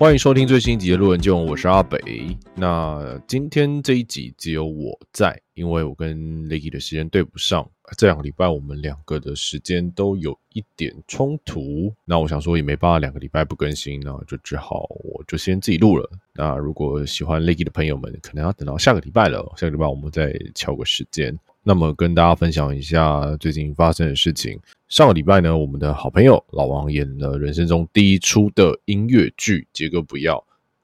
欢迎收听最新一集的路人见闻，我是阿北。那今天这一集只有我在，因为我跟 Leggy 的时间对不上，这两个礼拜我们两个的时间都有一点冲突，那我想说也没办法两个礼拜不更新，那就只好我就先自己录了。那如果喜欢 Leggy 的朋友们可能要等到下个礼拜了，下个礼拜我们再敲个时间。那么跟大家分享一下最近发生的事情。上个礼拜呢，我们的好朋友老王演了人生中第一出的音乐剧《杰哥不要》，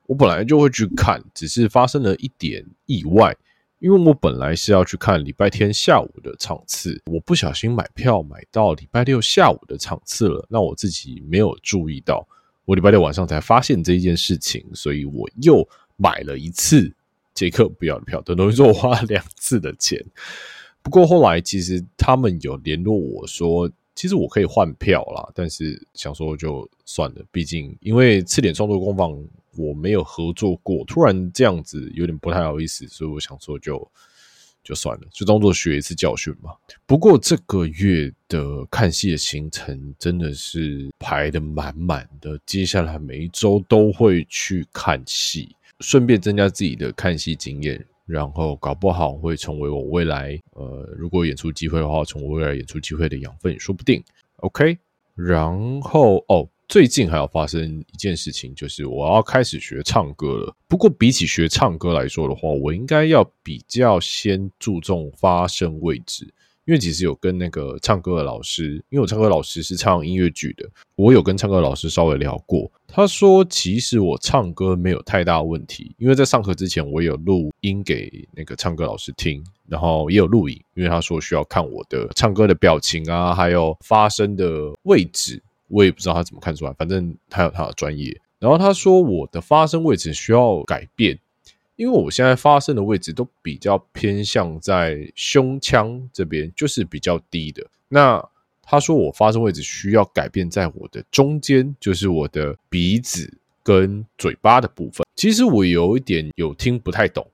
我本来就会去看，只是发生了一点意外，因为我本来是要去看礼拜天下午的场次，我不小心买票买到礼拜六下午的场次了，那我自己没有注意到，我礼拜六晚上才发现这一件事情，所以我又买了一次《杰哥不要》的票，等于说我花了2次的钱。不过后来其实他们有联络我说其实我可以换票啦，但是想说就算了，毕竟因为赤点创作工坊我没有合作过，突然这样子有点不太好意思，所以我想说就算了，就当作学一次教训嘛。不过这个月的看戏的行程真的是排得满满的，接下来每一周都会去看戏，顺便增加自己的看戏经验，然后搞不好会成为我未来如果演出机会的话，成为未来演出机会的养分也说不定。 OK， 然后最近还有发生一件事情，就是我要开始学唱歌了。不过比起学唱歌来说的话，我应该要比较先注重发声位置，因为其实有跟那个唱歌的老师，因为我唱歌老师是唱音乐剧的，我有跟唱歌老师稍微聊过，他说其实我唱歌没有太大问题，因为在上课之前我有录音给那个唱歌老师听，然后也有录影，因为他说需要看我的唱歌的表情啊，还有发声的位置，我也不知道他怎么看出来，反正他有他的专业。然后他说我的发声位置需要改变，因为我现在发声的位置都比较偏向在胸腔这边，就是比较低的。那他说我发声位置需要改变在我的中间，就是我的鼻子跟嘴巴的部分。其实我有一点有听不太懂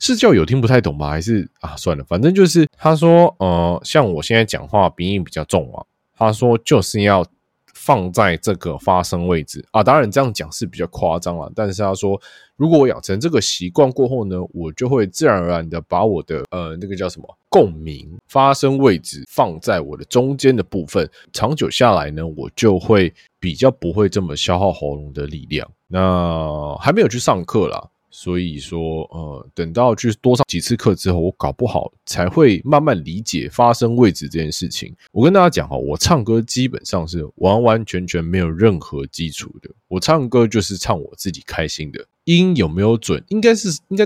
是叫有听不太懂吗？还是算了，反正就是他说像我现在讲话鼻音比较重嘛，他说就是要放在这个发声位置啊，当然这样讲是比较夸张啦，但是他说如果我养成这个习惯过后呢，我就会自然而然的把我的那个叫什么共鸣发声位置放在我的中间的部分，长久下来呢，我就会比较不会这么消耗喉咙的力量。那还没有去上课啦，所以说等到去多上几次课之后，我搞不好才会慢慢理解发声位置这件事情。我跟大家讲我唱歌基本上是完完全全没有任何基础的，我唱歌就是唱我自己开心的，音有没有准应该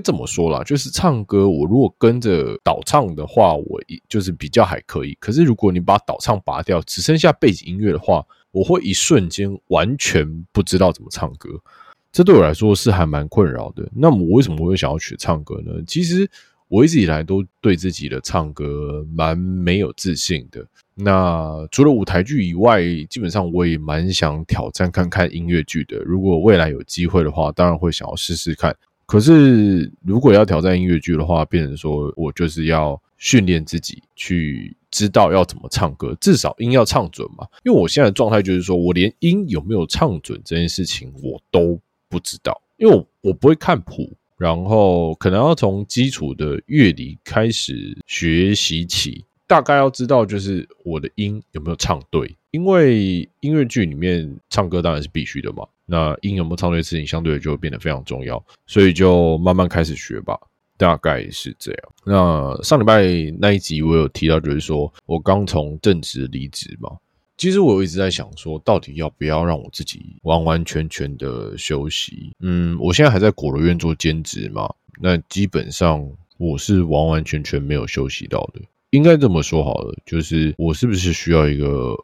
这么说啦，就是唱歌我如果跟着导唱的话，我就是比较还可以，可是如果你把导唱拔掉，只剩下背景音乐的话，我会一瞬间完全不知道怎么唱歌，这对我来说是还蛮困扰的。那么我为什么会想要学唱歌呢？其实我一直以来都对自己的唱歌蛮没有自信的，那除了舞台剧以外，基本上我也蛮想挑战看看音乐剧的，如果未来有机会的话当然会想要试试看，可是如果要挑战音乐剧的话，变成说我就是要训练自己去知道要怎么唱歌，至少音要唱准嘛，因为我现在的状态就是说我连音有没有唱准这件事情我都不知道，因为我不会看谱，然后可能要从基础的乐理开始学习起，大概要知道就是我的音有没有唱对，因为音乐剧里面唱歌当然是必须的嘛，那音有没有唱对事情相对就变得非常重要，所以就慢慢开始学吧，大概是这样。那上礼拜那一集我有提到，就是说我刚从正职离职嘛，其实我一直在想说到底要不要让我自己完完全全的休息。我现在还在果乐院做兼职嘛，那基本上我是完完全全没有休息到的，应该这么说好了，就是我是不是需要一个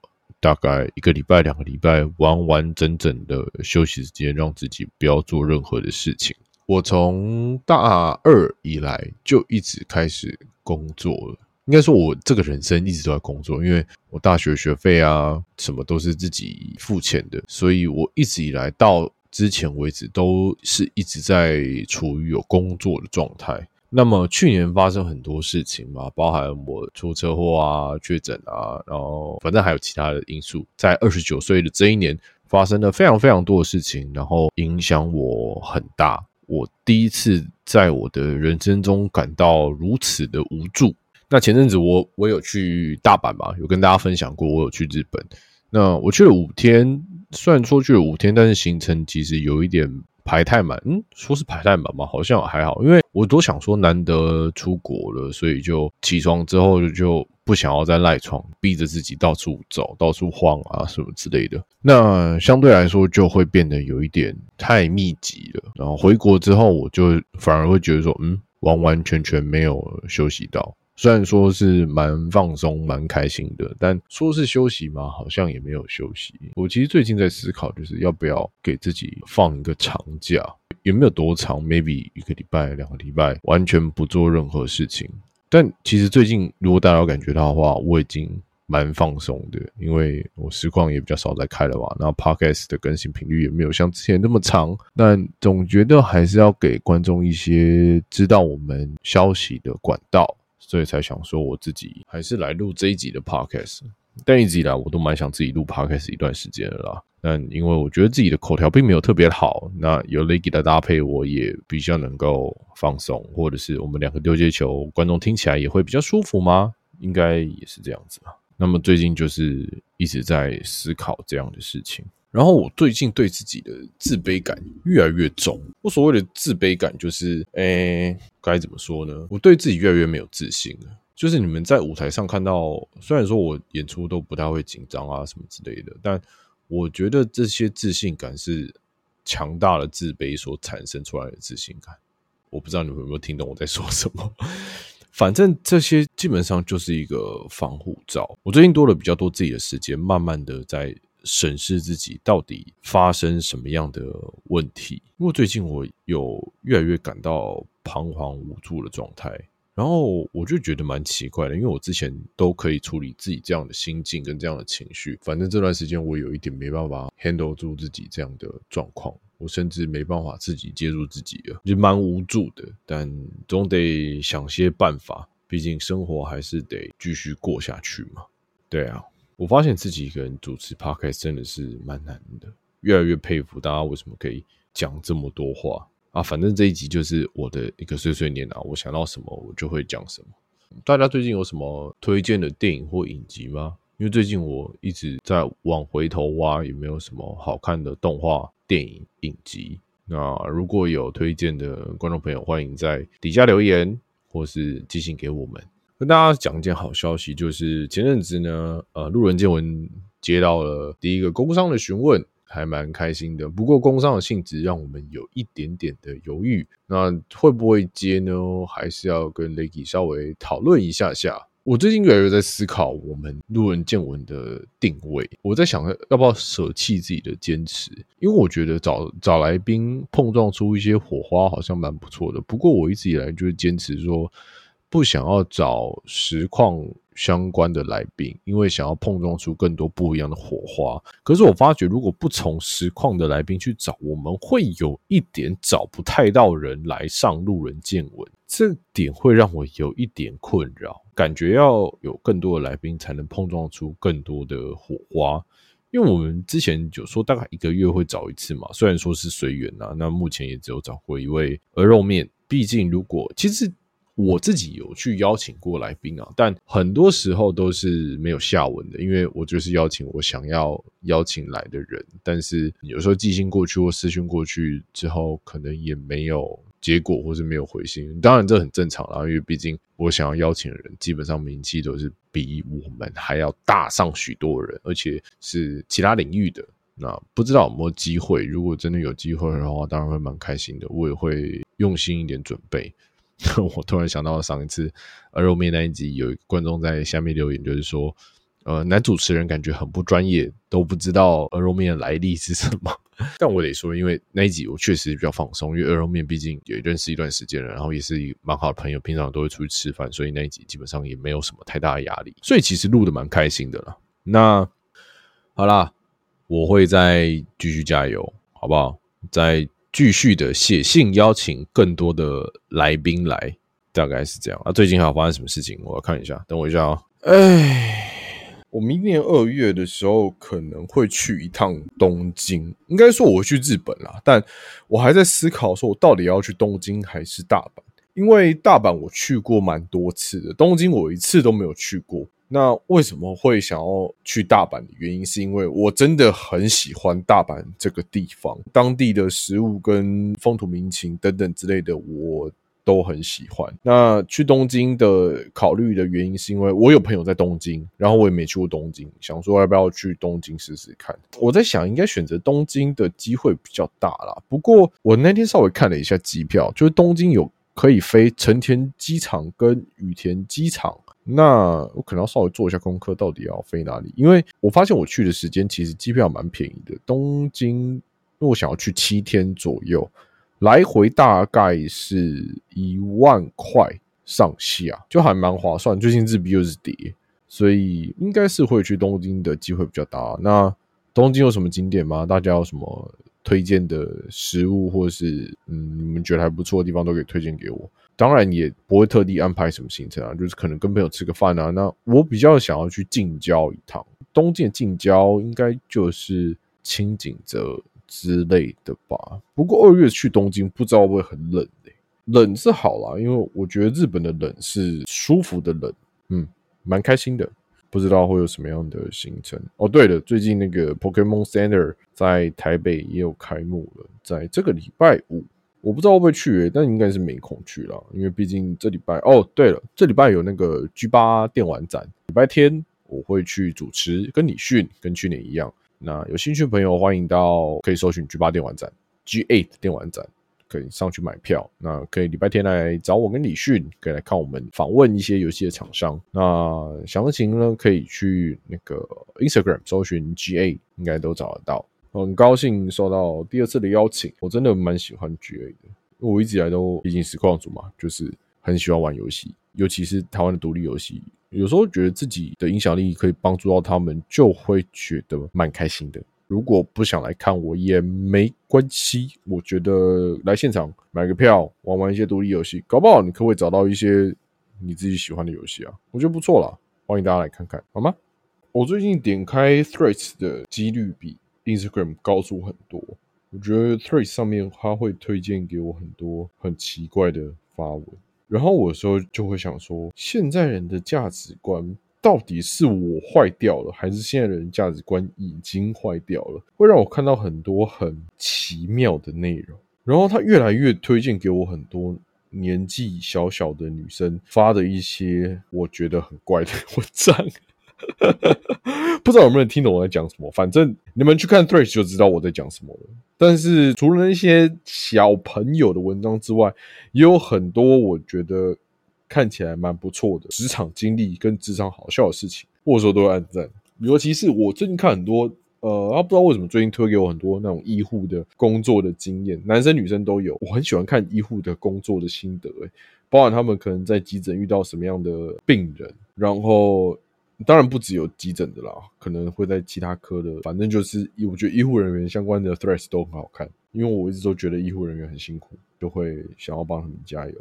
大概1个礼拜2个礼拜完完整整的休息时间，让自己不要做任何的事情。我从大二以来就一直开始工作了，应该说我这个人生一直都在工作，因为我大学学费啊什么都是自己付钱的，所以我一直以来到之前为止都是一直在处于有工作的状态。那么去年发生很多事情嘛，包含我出车祸啊、确诊啊，然后反正还有其他的因素，在29岁的这一年发生了非常非常多的事情，然后影响我很大。我第一次在我的人生中感到如此的无助。那前阵子我有去大阪嘛，有跟大家分享过我有去日本。那我去了5天，虽然说去了5天，但是行程其实有一点排太满。说是排太满嘛，好像还好，因为我都想说难得出国了，所以就起床之后就不想要再赖床，逼着自己到处走到处晃啊什么之类的，那相对来说就会变得有一点太密集了。然后回国之后我就反而会觉得说完完全全没有休息到，虽然说是蛮放松蛮开心的，但说是休息嘛好像也没有休息。我其实最近在思考就是要不要给自己放一个长假，也没有多长， maybe 1个礼拜2个礼拜完全不做任何事情。但其实最近如果大家有感觉到的话，我已经蛮放松的，因为我实况也比较少在开了吧，然后 podcast 的更新频率也没有像之前那么长，但总觉得还是要给观众一些知道我们消息的管道，所以才想说我自己还是来录这一集的 podcast。 但一直以来我都蛮想自己录 podcast 一段时间了啦，但因为我觉得自己的口条并没有特别好，那有 Leggy 的搭配我也比较能够放松，或者是我们2个丢接球，观众听起来也会比较舒服吗？应该也是这样子吧。那么最近就是一直在思考这样的事情，然后我最近对自己的自卑感越来越重。我所谓的自卑感就是该怎么说呢，我对自己越来越没有自信了。就是你们在舞台上看到，虽然说我演出都不太会紧张啊什么之类的，但我觉得这些自信感是强大的自卑所产生出来的自信感。我不知道你们有没有听懂我在说什么反正这些基本上就是一个防护罩。我最近多了比较多自己的时间，慢慢的在审视自己到底发生什么样的问题，因为最近我有越来越感到彷徨无助的状态，然后我就觉得蛮奇怪的，因为我之前都可以处理自己这样的心境跟这样的情绪，反正这段时间我有一点没办法 handle 住自己这样的状况，我甚至没办法自己接住自己了，就蛮无助的，但总得想些办法，毕竟生活还是得继续过下去嘛。对啊，我发现自己一个人主持 podcast 真的是蛮难的，越来越佩服大家为什么可以讲这么多话啊！反正这一集就是我的一个碎碎念啊，我想到什么我就会讲什么。大家最近有什么推荐的电影或影集吗？因为最近我一直在往回头挖，有没有什么好看的动画、电影、影集？那如果有推荐的观众朋友，欢迎在底下留言或是寄信给我们。跟大家讲一件好消息，就是前阵子呢，路人见闻接到了第一个工商的询问，还蛮开心的。不过工商的性质让我们有一点点的犹豫，那会不会接呢？还是要跟 Leggy 稍微讨论一下下。我最近越来越在思考我们路人见闻的定位，我在想要不要舍弃自己的坚持，因为我觉得找来宾碰撞出一些火花好像蛮不错的。不过我一直以来就是坚持说不想要找实况相关的来宾，因为想要碰撞出更多不一样的火花。可是我发觉如果不从实况的来宾去找，我们会有一点找不太到人来上路人见闻，这点会让我有一点困扰，感觉要有更多的来宾才能碰撞出更多的火花。因为我们之前有说大概1个月会找一次嘛，虽然说是随缘啊，那目前也只有找过一位鹅肉面。毕竟如果其实我自己有去邀请过来宾啊，但很多时候都是没有下文的，因为我就是邀请我想要邀请来的人，但是有时候寄信过去或私讯过去之后，可能也没有结果或是没有回信。当然这很正常啦，因为毕竟我想要邀请的人基本上名气都是比我们还要大上许多人，而且是其他领域的。那不知道有没有机会，如果真的有机会的话当然会蛮开心的，我也会用心一点准备我突然想到上一次肉面那一集有一个观众在下面留言，就是说男主持人感觉很不专业，都不知道肉面的来历是什么但我得说因为那一集我确实比较放松，因为肉面毕竟也认识一段时间了，然后也是蛮好的朋友，平常都会出去吃饭，所以那一集基本上也没有什么太大的压力，所以其实录得蛮开心的啦。那好啦，我会再继续加油好不好，再继续的写信邀请更多的来宾来，大概是这样啊。最近还有发生什么事情我要看一下，等我一下哦。哎，我明年2月的时候可能会去一趟东京，应该说我会去日本啦，但我还在思考说我到底要去东京还是大阪，因为大阪我去过蛮多次的，东京我一次都没有去过。那为什么会想要去大阪的原因是因为我真的很喜欢大阪这个地方，当地的食物跟风土民情等等之类的我都很喜欢。那去东京的考虑的原因是因为我有朋友在东京，然后我也没去过东京，想说要不要去东京试试看。我在想应该选择东京的机会比较大啦，不过我那天稍微看了一下机票，就是东京有可以飞成田机场跟羽田机场，那我可能要稍微做一下功课到底要飞哪里，因为我发现我去的时间其实机票蛮便宜的。东京如果想要去7天左右，来回大概是1万块上下，就还蛮划算，最近日币又是跌，所以应该是会去东京的机会比较大。那东京有什么景点吗？大家有什么推荐的食物或是你们觉得还不错的地方都可以推荐给我。当然也不会特地安排什么行程啊，就是可能跟朋友吃个饭啊。那我比较想要去近郊一趟，东京的近郊应该就是清井泽之类的吧。不过2月去东京不知道会不会很冷欸。冷是好啦，因为我觉得日本的冷是舒服的冷，蛮开心的。不知道会有什么样的行程哦。对了，最近那个 Pokemon Center 在台北也有开幕了，在这个礼拜5。我不知道会不会去但应该是没空去啦，因为毕竟这礼拜哦，对了，这礼拜有那个 G8 电玩展，礼拜天我会去主持跟李迅，跟去年一样。那有兴趣的朋友欢迎到可以搜寻 G8 电玩展 G8 电玩展，可以上去买票。那可以礼拜天来找我跟李迅，可以来看我们访问一些游戏的厂商。那详情呢可以去那个 Instagram 搜寻 G8 应该都找得到。很高兴受到第2次的邀请，我真的蛮喜欢 G8 的，因为我一直以来都毕竟实况主嘛，就是很喜欢玩游戏，尤其是台湾的独立游戏，有时候觉得自己的影响力可以帮助到他们，就会觉得蛮开心的。如果不想来看我也没关系，我觉得来现场买个票玩玩一些独立游戏，搞不好你可不可以找到一些你自己喜欢的游戏啊，我觉得不错啦，欢迎大家来看看好吗？我最近点开 Threads 的几率比 Instagram 高出很多，我觉得 Threads 上面它会推荐给我很多很奇怪的发文，然后我有时候就会想说现在人的价值观到底是我坏掉了，还是现在人价值观已经坏掉了，会让我看到很多很奇妙的内容。然后他越来越推荐给我很多年纪小小的女生发的一些我觉得很怪的文章不知道有没有人听懂我在讲什么，反正你们去看 Threads 就知道我在讲什么了。但是除了那些小朋友的文章之外，也有很多我觉得看起来蛮不错的职场经历跟职场好笑的事情，或者说都会按赞。尤其是我最近看很多不知道为什么最近推给我很多那种医护的工作的经验，男生女生都有。我很喜欢看医护的工作的心得包含他们可能在急诊遇到什么样的病人，然后当然不只有急诊的啦，可能会在其他科的，反正就是我觉得医护人员相关的 Threads 都很好看，因为我一直都觉得医护人员很辛苦，就会想要帮他们加油。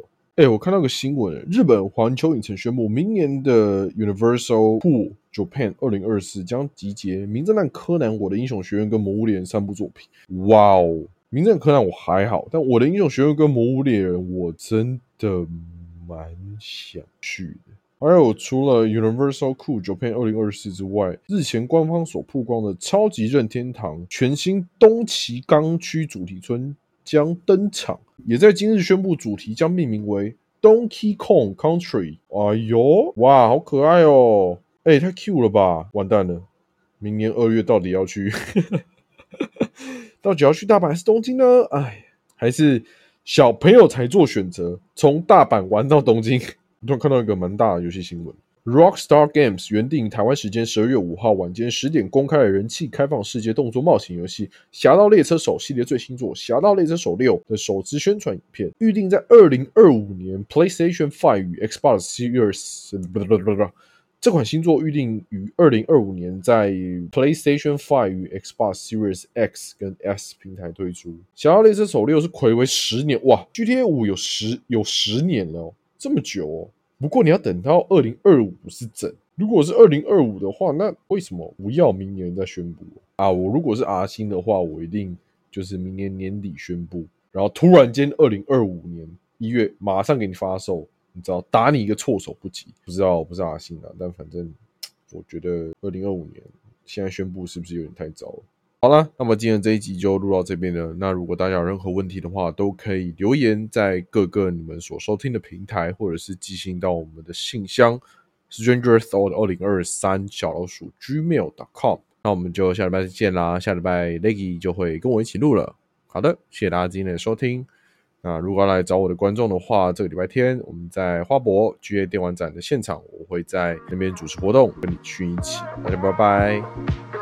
我看到个新闻，日本环球影城宣布明年的 Universal Cool Japan 2024将集结名侦探柯南、我的英雄学院跟魔物猎人3部作品。哇哦，名侦探柯南我还好，但我的英雄学院跟魔物猎人我真的蛮想去的。还有除了 Universal Cool Japan 2024之外，日前官方所曝光的超级任天堂全新东崎冈区主题村将登场，也在今日宣布主题将命名为 Donkey Kong Country。 哎呦哇，好可爱哦，太 cute 了吧。完蛋了，明年2月到底要去到底要去大阪还是东京呢？还是小朋友才做选择，从大阪玩到东京突然看到一个蛮大的游戏新闻， Rockstar Games 原定台湾时间12月5号晚间10点公开的人气开放世界动作冒险游戏《侠盗猎车手》系列最新作《侠盗猎车手6》的首支宣传影片，预定在2025年 PlayStation 5 与 Xbox Series 这款新作预定于2025年在 PlayStation 5与 Xbox Series X 跟 S 平台推出。《侠盗猎车手6》是睽违10年，哇 GTA 5 有10年了，这么久哦。不过你要等到2025是整，如果是2025的话，那为什么不要明年再宣布啊？我如果是 R 星的话，我一定就是明年年底宣布，然后突然间2025年1月马上给你发售，你知道，打你一个措手不及。不知道，我不是 R 星啊，但反正我觉得2025年现在宣布是不是有点太早了。好啦，那么今天这一集就录到这边了。那如果大家有任何问题的话，都可以留言在各个你们所收听的平台，或者是寄信到我们的信箱 strangerthought2023@gmail.com。 那我们就下礼拜见啦，下礼拜 Leggy 就会跟我一起录了。好的，谢谢大家今天的收听。那如果要来找我的观众的话，这个礼拜天我们在花博 GA 电玩展的现场，我会在那边主持活动，跟你去一起。大家拜拜。